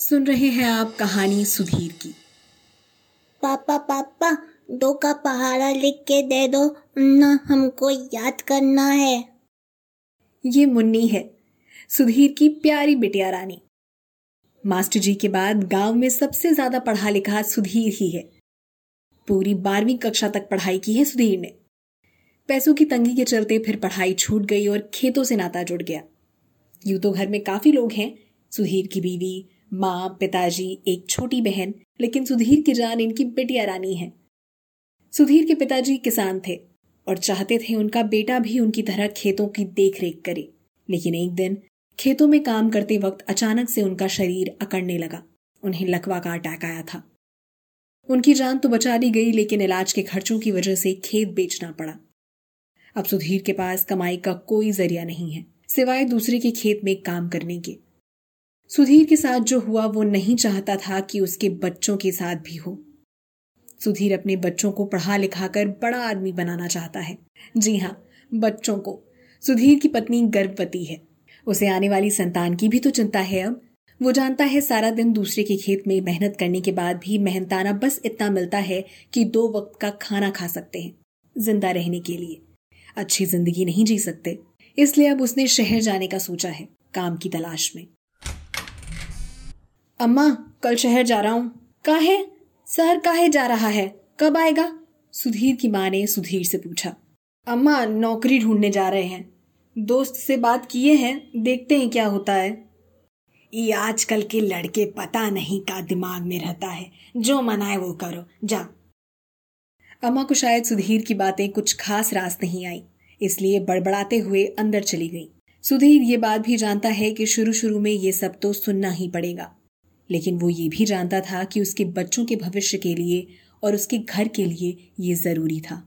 सुन रहे हैं आप कहानी सुधीर की। पापा 2 का पहाड़ा लिख के दे दो ना, हमको याद करना है। ये मुन्नी है, सुधीर की प्यारी बिटिया रानी। मास्टर जी के बाद गांव में सबसे ज्यादा पढ़ा लिखा सुधीर ही है। पूरी 12वीं कक्षा तक पढ़ाई की है सुधीर ने। पैसों की तंगी के चलते फिर पढ़ाई छूट गई और खेतों से नाता जुड़ गया। यूं तो घर में काफी लोग हैं, सुधीर की बीवी, माँ, पिताजी, एक छोटी बहन, लेकिन सुधीर की जान इनकी बिटिया रानी है। सुधीर के पिताजी किसान थे और चाहते थे उनका बेटा भी उनकी तरह खेतों की देखरेख करे, लेकिन एक दिन खेतों में काम करते वक्त अचानक से उनका शरीर अकड़ने लगा। उन्हें लकवा का अटैक आया था। उनकी जान तो बचा ली गई, लेकिन इलाज के खर्चों की वजह से खेत बेचना पड़ा। अब सुधीर के पास कमाई का कोई जरिया नहीं है सिवाय दूसरे के खेत में काम करने के। सुधीर के साथ जो हुआ वो नहीं चाहता था कि उसके बच्चों के साथ भी हो। सुधीर अपने बच्चों को पढ़ा लिखा कर बड़ा आदमी बनाना चाहता है। जी हाँ, बच्चों को। सुधीर की पत्नी गर्भवती है, उसे आने वाली संतान की भी तो चिंता है। अब वो जानता है सारा दिन दूसरे के खेत में मेहनत करने के बाद भी मेहनताना बस इतना मिलता है कि 2 वक्त का खाना खा सकते हैं। जिंदा रहने के लिए अच्छी जिंदगी नहीं जी सकते, इसलिए अब उसने शहर जाने का सोचा है काम की तलाश में। अम्मा, कल शहर जा रहा हूँ। काहे? शहर काहे जा रहा है? कब आएगा? सुधीर की माँ ने सुधीर से पूछा। अम्मा, नौकरी ढूंढने जा रहे हैं। दोस्त से बात किए हैं, देखते हैं क्या होता है। ये आजकल के लड़के पता नहीं क्या दिमाग में रहता है, जो मनाए वो करो, जा। अम्मा को शायद सुधीर की बातें कुछ खास रास नहीं आई, इसलिए बड़बड़ाते हुए अंदर चली गई। सुधीर ये बात भी जानता है कि शुरू में ये सब तो सुनना ही पड़ेगा, लेकिन वो ये भी जानता था कि उसके बच्चों के भविष्य के लिए और उसके घर के लिए ये जरूरी था।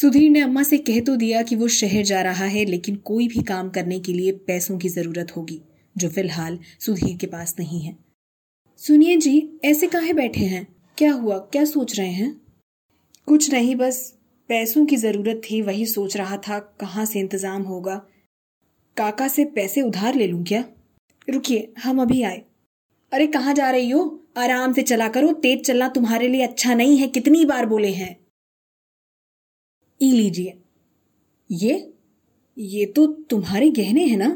सुधीर ने अम्मा से कह तो दिया कि वो शहर जा रहा है, लेकिन कोई भी काम करने के लिए पैसों की जरूरत होगी, जो फिलहाल सुधीर के पास नहीं है। सुनिए जी, ऐसे काहे बैठे हैं? क्या हुआ, क्या सोच रहे हैं? कुछ नहीं, बस पैसों की जरूरत थी, वही सोच रहा था कहाँ से इंतजाम होगा। काका से पैसे उधार ले लूं क्या? रुकिए, हम अभी आए। अरे कहाँ जा रही हो? आराम से चला करो, तेज चलना तुम्हारे लिए अच्छा नहीं है, कितनी बार बोले हैं। ई लीजिए। ये तो तुम्हारे गहने हैं ना?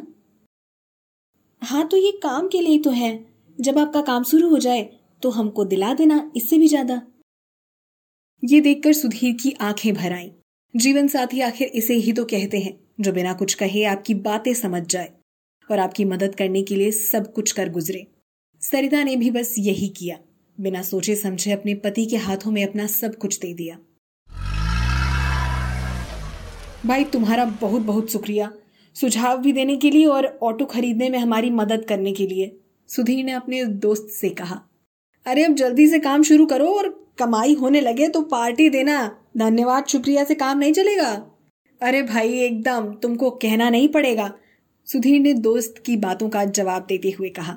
हाँ, तो ये काम के लिए तो है। जब आपका काम शुरू हो जाए तो हमको दिला देना, इससे भी ज्यादा। ये देखकर सुधीर की आंखें भर आईं। जीवन साथी आखिर इसे ही तो कहते हैं, जो बिना कुछ कहे आपकी बातें समझ जाए और आपकी मदद करने के लिए सब कुछ कर गुजरे। सरिता ने भी बस यही किया, बिना सोचे समझे अपने पति के हाथों में अपना सब कुछ दे दिया। भाई, तुम्हारा बहुत बहुत शुक्रिया, सुझाव भी देने के लिए और ऑटो खरीदने में हमारी मदद करने के लिए, सुधीर ने अपने दोस्त से कहा। अरे अब जल्दी से काम शुरू करो और कमाई होने लगे तो पार्टी देना। धन्यवाद शुक्रिया से काम नहीं चलेगा। अरे भाई एकदम, तुमको कहना नहीं पड़ेगा, सुधीर ने दोस्त की बातों का जवाब देते हुए कहा।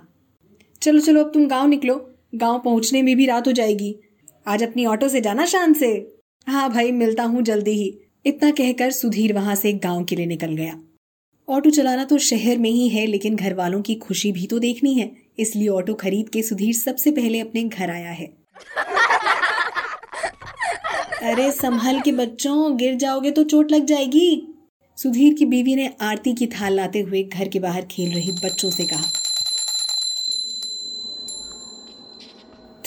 चलो अब तुम गांव निकलो, गांव पहुंचने में भी रात हो जाएगी। आज अपनी ऑटो से जाना शान से। हाँ भाई, मिलता हूँ जल्दी ही। इतना कहकर सुधीर वहां से गाँव के लिए निकल गया। ऑटो चलाना तो शहर में ही है, लेकिन घर वालों की खुशी भी तो देखनी है, इसलिए ऑटो खरीद के सुधीर सबसे पहले अपने घर आया है। अरे संभल के बच्चों, गिर जाओगे तो चोट लग जाएगी, सुधीर की बीवी ने आरती की थाल लाते हुए घर के बाहर खेल रहे बच्चों से कहा।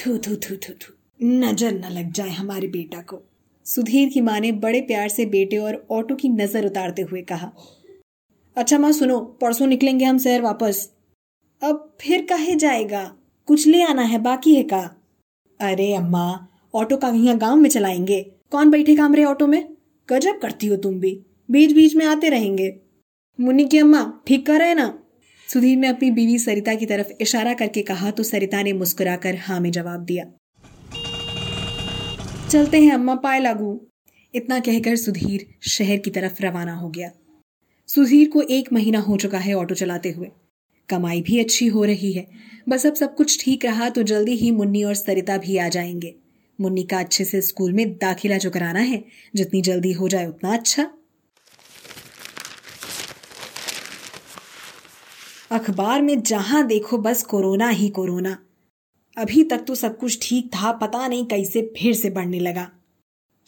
थू थू थू थू थू, नजर न लग जाए हमारे बेटा को, सुधीर की माँ ने बड़े प्यार से बेटे और ऑटो की नजर उतारते हुए कहा। अच्छा माँ सुनो, परसों निकलेंगे हम शहर वापस। अब फिर काहे जाएगा, कुछ ले आना है बाकी है का? अरे अम्मा, ऑटो का यहाँ गांव में चलाएंगे, कौन बैठेगा हमरे ऑटो में? गजब करती हो तुम भी, बीच बीच में आते रहेंगे। मुन्नी की अम्मा ठीक कर रहे ना, सुधीर ने अपनी बीवी सरिता की तरफ इशारा करके कहा, तो सरिता ने मुस्कुराकर हाँ में जवाब दिया। चलते हैं अम्मा, पाए लागू, इतना कहकर सुधीर शहर की तरफ रवाना हो गया। सुधीर को 1 महीना हो चुका है ऑटो चलाते हुए, कमाई भी अच्छी हो रही है। बस अब सब कुछ ठीक रहा तो जल्दी ही मुन्नी और सरिता भी आ जाएंगे। मुन्नी का अच्छे से स्कूल में दाखिला जो कराना है, जितनी जल्दी हो जाए उतना अच्छा। अखबार में जहां देखो बस कोरोना ही कोरोना। अभी तक तो सब कुछ ठीक था, पता नहीं कैसे फिर से बढ़ने लगा।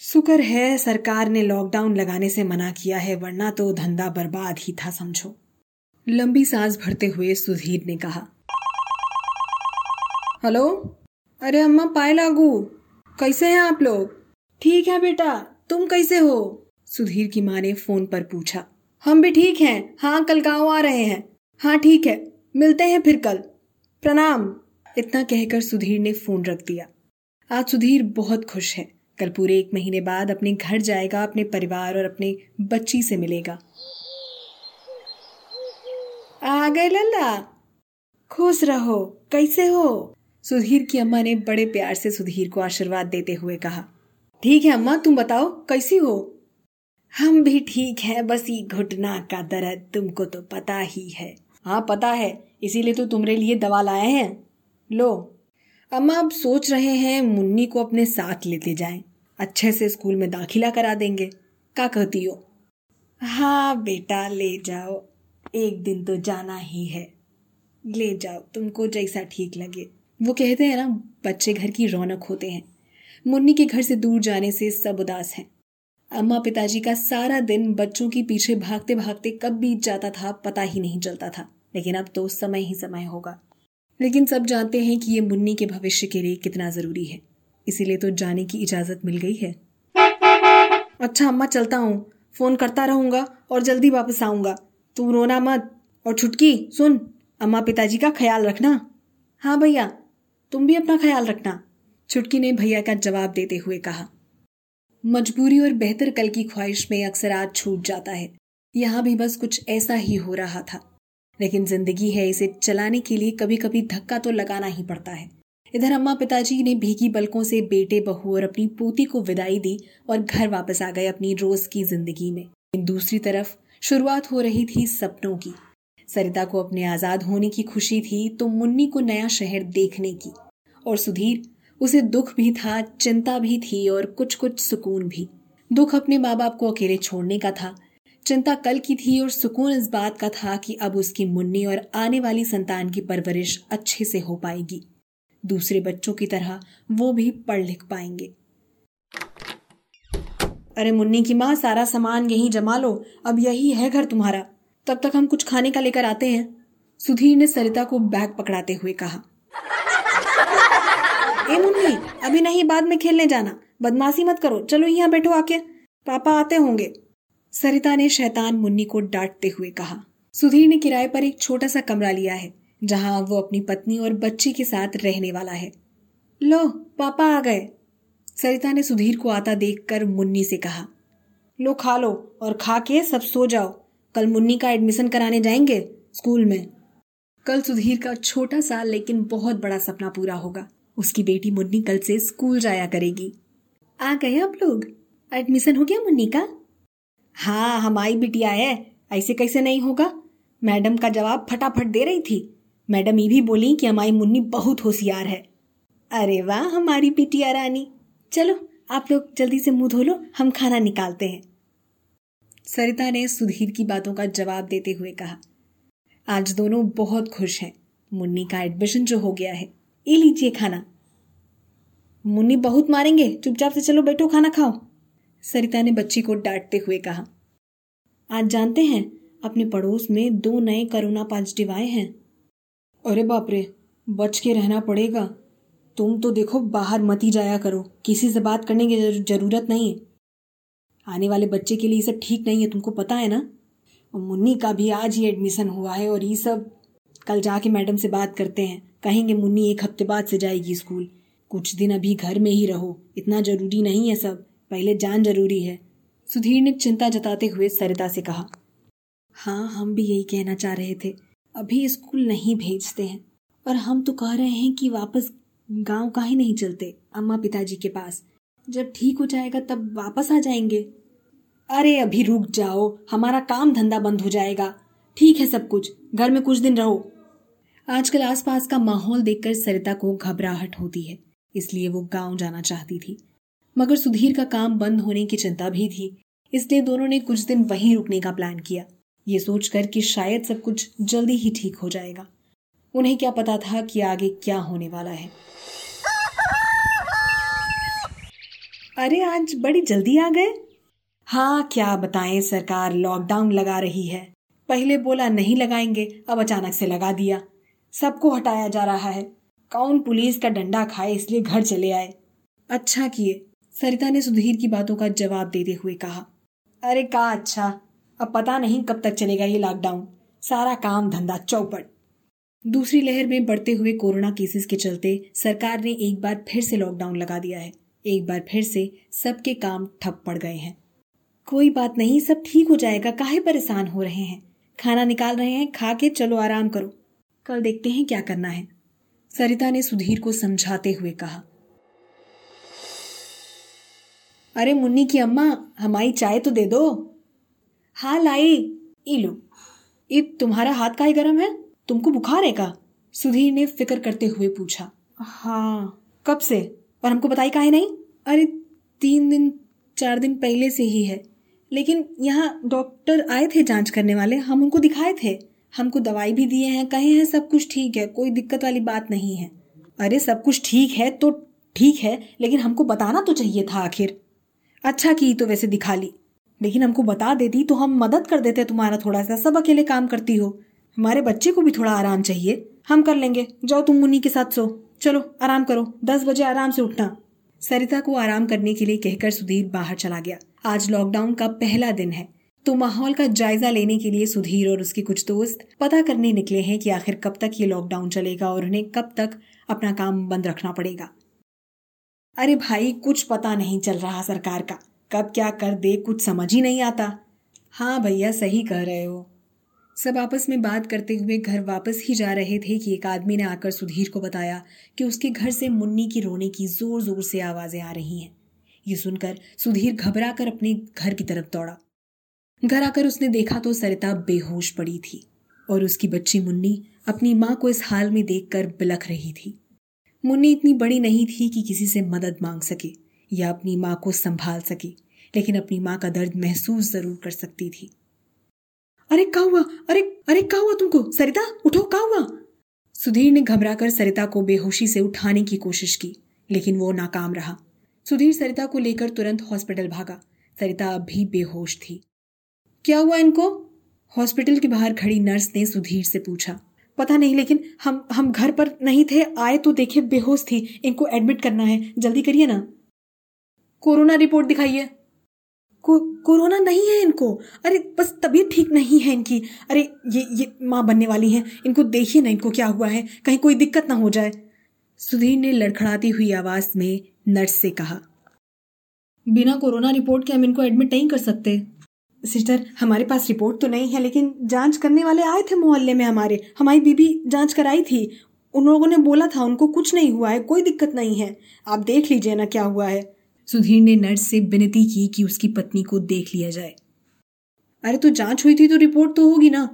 शुक्र है सरकार ने लॉकडाउन लगाने से मना किया है, वरना तो धंधा बर्बाद ही था समझो। लंबी सांस भरते हुए सुधीर ने कहा, हेलो, अरे अम्मा पाए लागू, कैसे हैं आप लोग? ठीक है बेटा, तुम कैसे हो? सुधीर की माँ ने फोन पर पूछा। हम भी ठीक हैं, हाँ कल गाँव आ रहे हैं। हाँ ठीक है, मिलते हैं फिर कल, प्रणाम। इतना कहकर सुधीर ने फोन रख दिया। आज सुधीर बहुत खुश है। कल पूरे 1 महीने बाद अपने घर जाएगा, अपने परिवार और अपने बच्ची से मिलेगा। आ गए लल्ला, खुश रहो, कैसे हो? सुधीर की अम्मा ने बड़े प्यार से सुधीर को आशीर्वाद देते हुए कहा। ठीक है अम्मा, तुम बताओ कैसी हो? हम भी ठीक हैं, बस ये घुटना का दर्द तुमको तो पता ही है। हाँ पता है, इसीलिए तो तुम्हारे लिए दवा लाए हैं, लो। अम्मा अब सोच रहे हैं मुन्नी को अपने साथ लेते जाएं, अच्छे से स्कूल में दाखिला करा देंगे, क्या कहती हो? हाँ बेटा ले जाओ, एक दिन तो जाना ही है, ले जाओ, तुमको जैसा ठीक लगे। वो कहते हैं ना, बच्चे घर की रौनक होते हैं। मुन्नी के घर से दूर जाने से सब उदास हैं। अम्मा पिताजी का सारा दिन बच्चों के पीछे भागते भागते कब बीत जाता था पता ही नहीं चलता था, लेकिन अब तो समय ही समय होगा। लेकिन सब जानते हैं कि ये मुन्नी के भविष्य के लिए कितना जरूरी है, इसीलिए तो जाने की इजाजत मिल गई है। अच्छा अम्मा चलता हूँ, फोन करता रहूंगा और जल्दी वापस आऊंगा, तुम रोना मत। और छुटकी सुन, अम्मा पिताजी का ख्याल रखना। हाँ भैया, तुम भी अपना ख्याल रखना, छुटकी ने भैया का जवाब देते हुए कहा। मजबूरी और बेहतर कल की ख्वाहिश में अक्सर आज छूट जाता है। यहाँ भी बस कुछ ऐसा ही हो रहा था, लेकिन जिंदगी है, इसे चलाने के लिए कभी कभी धक्का तो लगाना ही पड़ता है। इधर अम्मा पिताजी ने भीगी पलकों से बेटे, बहू और अपनी पोती को विदाई दी और घर वापस आ गए अपनी रोज की जिंदगी में। दूसरी तरफ शुरुआत हो रही थी सपनों की। सरिता को अपने आजाद होने की खुशी थी, तो मुन्नी को नया शहर देखने की, और सुधीर, उसे दुख भी था, चिंता भी थी और कुछ कुछ सुकून भी। दुख अपने माँ बाप को अकेले छोड़ने का था, चिंता कल की थी और सुकून इस बात का था कि अब उसकी मुन्नी और आने वाली संतान की परवरिश अच्छे से हो पाएगी। दूसरे बच्चों की तरह वो भी पढ़ लिख पाएंगे। अरे मुन्नी की माँ, सारा सामान यहीं जमा लो, अब यही है घर तुम्हारा, तब तक हम कुछ खाने का लेकर आते हैं, सुधीर ने सरिता को बैग पकड़ाते हुए कहा। ए मुन्नी, अभी नहीं, बाद में खेलने जाना, बदमाशी मत करो, चलो यहाँ बैठो आके, पापा आते होंगे, सरिता ने शैतान मुन्नी को डांटते हुए कहा। सुधीर ने किराए पर एक छोटा सा कमरा लिया है, जहां वो अपनी पत्नी और बच्ची के साथ रहने वाला है। लो पापा आ गए, सरिता ने सुधीर को आता देखकर मुन्नी से कहा। लो खा लो और खा के सब सो जाओ, कल मुन्नी का एडमिशन कराने जाएंगे स्कूल में। कल सुधीर का छोटा सा लेकिन बहुत बड़ा सपना पूरा होगा, उसकी बेटी मुन्नी कल से स्कूल जाया करेगी। आ गए आप लोग, एडमिशन हो गया मुन्नी का? हाँ हमारी बिटिया है, ऐसे कैसे नहीं होगा, मैडम का जवाब फटाफट दे रही थी। मैडम ये भी बोली कि हमारी मुन्नी बहुत होशियार है। अरे वाह हमारी बिटिया रानी, चलो आप लोग जल्दी से मुंह धो लो, हम खाना निकालते हैं, सरिता ने सुधीर की बातों का जवाब देते हुए कहा। आज दोनों बहुत खुश हैं, मुन्नी का एडमिशन जो हो गया है। ये लीजिए खाना। मुन्नी बहुत मारेंगे, चुपचाप से चलो बैठो खाना खाओ, सरिता ने बच्ची को डांटते हुए कहा। आज जानते हैं अपने पड़ोस में 2 नए कोरोना पॉजिटिव आए हैं। अरे बाप रे, बच के रहना पड़ेगा, तुम तो देखो बाहर मत ही जाया करो, किसी से बात करने की जरूरत नहीं है, आने वाले बच्चे के लिए ये सब ठीक नहीं है, तुमको पता है ना। मुन्नी का भी आज ही एडमिशन हुआ है और ये सब, कल जाके मैडम से बात करते हैं, कहेंगे मुन्नी 1 हफ्ते बाद से जाएगी स्कूल, कुछ दिन अभी घर में ही रहो, इतना जरूरी नहीं है सब, पहले जान जरूरी है, सुधीर ने चिंता जताते हुए सरिता से कहा। हाँ हम भी यही कहना चाह रहे थे, अभी स्कूल नहीं भेजते हैं, और हम तो कह रहे हैं कि वापस गांव काहे नहीं चलते अम्मा पिताजी के पास, जब ठीक हो जाएगा तब वापस आ जाएंगे। अरे अभी रुक जाओ, हमारा काम धंधा बंद हो जाएगा, ठीक है सब कुछ, घर में कुछ दिन रहो। आजकल आसपास का माहौल देखकर सरिता को घबराहट होती है, इसलिए वो गाँव जाना चाहती थी, मगर सुधीर का काम बंद होने की चिंता भी थी, इसलिए दोनों ने कुछ दिन वहीं रुकने का प्लान किया। ये सोचकर कि शायद सब कुछ जल्दी ही ठीक हो जाएगा। उन्हें क्या पता था कि आगे क्या होने वाला है। अरे आज बड़ी जल्दी आ गए। हाँ क्या बताएं, सरकार लॉकडाउन लगा रही है। पहले बोला नहीं लगाएंगे, अब अचानक से लगा दिया। सबको हटाया जा रहा है। कौन पुलिस का डंडा खाए इसलिए घर चले आए। अच्छा किए, सरिता ने सुधीर की बातों का जवाब देते हुए कहा। अरे का अच्छा, अब पता नहीं कब तक चलेगा ये लॉकडाउन। सारा काम धंधा चौपट। दूसरी लहर में बढ़ते हुए कोरोना केसेस के चलते सरकार ने एक बार फिर से लॉकडाउन लगा दिया है। एक बार फिर से सबके काम ठप पड़ गए हैं। कोई बात नहीं, सब ठीक हो जाएगा, काहे परेशान हो रहे हैं। खाना निकाल रहे हैं, खा के चलो आराम करो, कल देखते हैं क्या करना है, सरिता ने सुधीर को समझाते हुए कहा। अरे मुन्नी की अम्मा, हमारी चाय तो दे दो। हाँ लाई, ई लो। ये तुम्हारा हाथ काहे गरम है, तुमको बुखार है का? सुधीर ने फिक्र करते हुए पूछा। हाँ कब से, पर हमको बताई काहे नहीं? अरे 3-4 दिन पहले से ही है, लेकिन यहाँ डॉक्टर आए थे जांच करने वाले, हम उनको दिखाए थे, हमको दवाई भी दिए हैं, कहे हैं सब कुछ ठीक है, कोई दिक्कत वाली बात नहीं है। अरे सब कुछ ठीक है तो ठीक है, लेकिन हमको बताना तो चाहिए था आखिर। अच्छा की तो वैसे दिखा ली, लेकिन हमको बता देती तो हम मदद कर देते तुम्हारा थोड़ा सा। सब अकेले काम करती हो, हमारे बच्चे को भी थोड़ा आराम चाहिए। हम कर लेंगे, जाओ तुम मुन्नी के साथ सो, चलो आराम करो, 10 बजे आराम से उठना। सरिता को आराम करने के लिए कहकर सुधीर बाहर चला गया। आज लॉकडाउन का पहला दिन है, तो माहौल का जायजा लेने के लिए सुधीर और उसके कुछ दोस्त पता करने निकले हैं कि आखिर कब तक ये लॉकडाउन चलेगा और उन्हें कब तक अपना काम बंद रखना पड़ेगा। अरे भाई कुछ पता नहीं चल रहा सरकार का, कब क्या कर दे कुछ समझ ही नहीं आता। हाँ भैया सही कह रहे हो। सब आपस में बात करते हुए घर वापस ही जा रहे थे कि एक आदमी ने आकर सुधीर को बताया कि उसके घर से मुन्नी की रोने की जोर जोर से आवाजें आ रही हैं। ये सुनकर सुधीर घबरा कर अपने घर की तरफ दौड़ा। घर आकर उसने देखा तो सरिता बेहोश पड़ी थी और उसकी बच्ची मुन्नी अपनी माँ को इस हाल में देख कर बिलख रही थी। मुन्नी इतनी बड़ी नहीं थी कि किसी से मदद मांग सके या अपनी माँ को संभाल सके, लेकिन अपनी माँ का दर्द महसूस जरूर कर सकती थी। अरे क्या हुआ, अरे क्या हुआ तुमको सरिता, उठो, क्या हुआ? सुधीर ने घबराकर सरिता को बेहोशी से उठाने की कोशिश की, लेकिन वो नाकाम रहा। सुधीर सरिता को लेकर तुरंत हॉस्पिटल भागा। सरिता अब भी बेहोश थी। क्या हुआ इनको? हॉस्पिटल के बाहर खड़ी नर्स ने सुधीर से पूछा। पता नहीं, लेकिन हम घर पर नहीं थे, आए तो देखे बेहोश थी, इनको एडमिट करना है, जल्दी करिए ना। कोरोना रिपोर्ट दिखाइए। कोरोना नहीं है इनको, अरे बस तबीयत ठीक नहीं है इनकी। अरे ये माँ बनने वाली हैं, इनको देखिए ना इनको क्या हुआ है, कहीं कोई दिक्कत ना हो जाए, सुधीर ने लड़खड़ाती हुई आवाज में नर्स से कहा। बिना कोरोना रिपोर्ट के हम इनको एडमिट नहीं कर सकते। सिस्टर हमारे पास रिपोर्ट तो नहीं है, लेकिन जांच करने वाले आए थे मोहल्ले में हमारे, हमारी बीबी जांच कराई थी, उन लोगों ने बोला था उनको कुछ नहीं हुआ है, कोई दिक्कत नहीं है, आप देख लीजिए ना क्या हुआ है। सुधीर ने नर्स से विनती की कि उसकी पत्नी को देख लिया जाए। अरे तो जांच हुई थी तो रिपोर्ट तो होगी ना,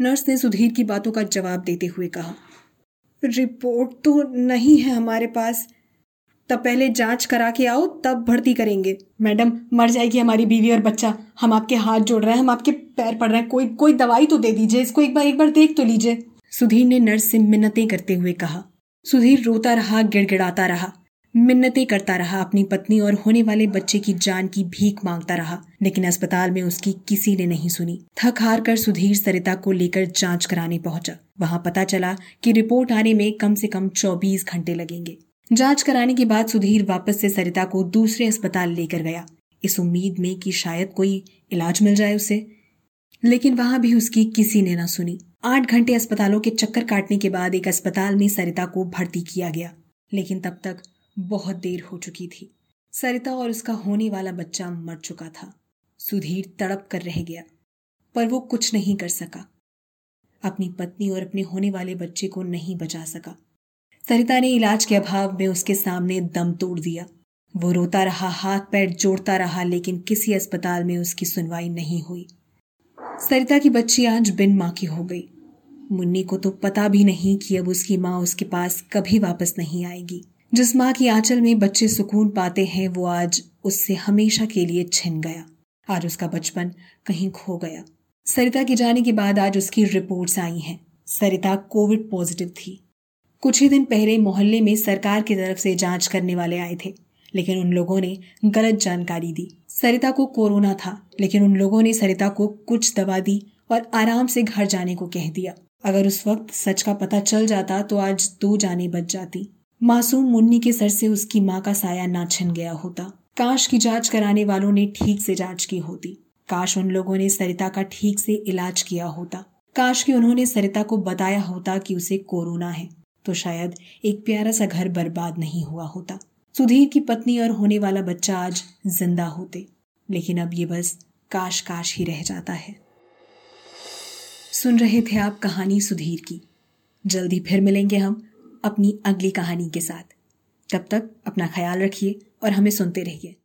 नर्स ने सुधीर की बातों का जवाब देते हुए कहा। रिपोर्ट तो नहीं है हमारे पास, तब पहले जांच करा के आओ तब भर्ती करेंगे। मैडम मर जाएगी हमारी बीवी और बच्चा, हम आपके हाथ जोड़ रहे हैं, हम आपके पैर पड़ रहे हैं, कोई दवाई तो दे दीजिए, इसको एक बार देख तो लीजिए, सुधीर ने नर्स से मिन्नतें करते हुए कहा। सुधीर रोता रहा, गिड़गिड़ाता रहा, मिन्नतें करता रहा, अपनी पत्नी और होने वाले बच्चे की जान की भीख मांगता रहा, लेकिन अस्पताल में उसकी किसी ने नहीं सुनी। थक हार कर सुधीर सरिता को लेकर जाँच कराने पहुंचा। वहाँ पता चला कि रिपोर्ट आने में कम से कम 24 घंटे लगेंगे। जांच कराने के बाद सुधीर वापस से सरिता को दूसरे अस्पताल लेकर गया, इस उम्मीद में कि शायद कोई इलाज मिल जाए उसे, लेकिन वहां भी उसकी किसी ने ना सुनी। 8 घंटे अस्पतालों के चक्कर काटने के बाद एक अस्पताल में सरिता को भर्ती किया गया, लेकिन तब तक बहुत देर हो चुकी थी। सरिता और उसका होने वाला बच्चा मर चुका था। सुधीर तड़प कर रह गया, पर वो कुछ नहीं कर सका, अपनी पत्नी और अपने होने वाले बच्चे को नहीं बचा सका। सरिता ने इलाज के अभाव में उसके सामने दम तोड़ दिया। वो रोता रहा, हाथ पैर जोड़ता रहा, लेकिन किसी अस्पताल में उसकी सुनवाई नहीं हुई। सरिता की बच्ची आज बिन माँ की हो गई। मुन्नी को तो पता भी नहीं कि अब उसकी माँ उसके पास कभी वापस नहीं आएगी। जिस माँ की आंचल में बच्चे सुकून पाते हैं, वो आज उससे हमेशा के लिए छिन गया। आज उसका बचपन कहीं खो गया। सरिता के जाने के बाद आज उसकी रिपोर्ट्स आई हैं। सरिता कोविड पॉजिटिव थी। कुछ ही दिन पहले मोहल्ले में सरकार की तरफ से जांच करने वाले आए थे, लेकिन उन लोगों ने गलत जानकारी दी। सरिता को कोरोना था, लेकिन उन लोगों ने सरिता को कुछ दवा दी और आराम से घर जाने को कह दिया। अगर उस वक्त सच का पता चल जाता तो आज 2 जानें बच जाती। मासूम मुन्नी के सर से उसकी माँ का साया ना छिन गया होता। काश की जांच कराने वालों ने ठीक से जांच की होती। काश उन लोगों ने सरिता का ठीक से इलाज किया होता। काश कि उन्होंने सरिता को बताया होता कि उसे कोरोना है, तो शायद एक प्यारा सा घर बर्बाद नहीं हुआ होता। सुधीर की पत्नी और होने वाला बच्चा आज जिंदा होते, लेकिन अब ये बस काश काश ही रह जाता है। सुन रहे थे आप कहानी सुधीर की। जल्दी फिर मिलेंगे हम अपनी अगली कहानी के साथ। तब तक अपना ख्याल रखिए और हमें सुनते रहिए।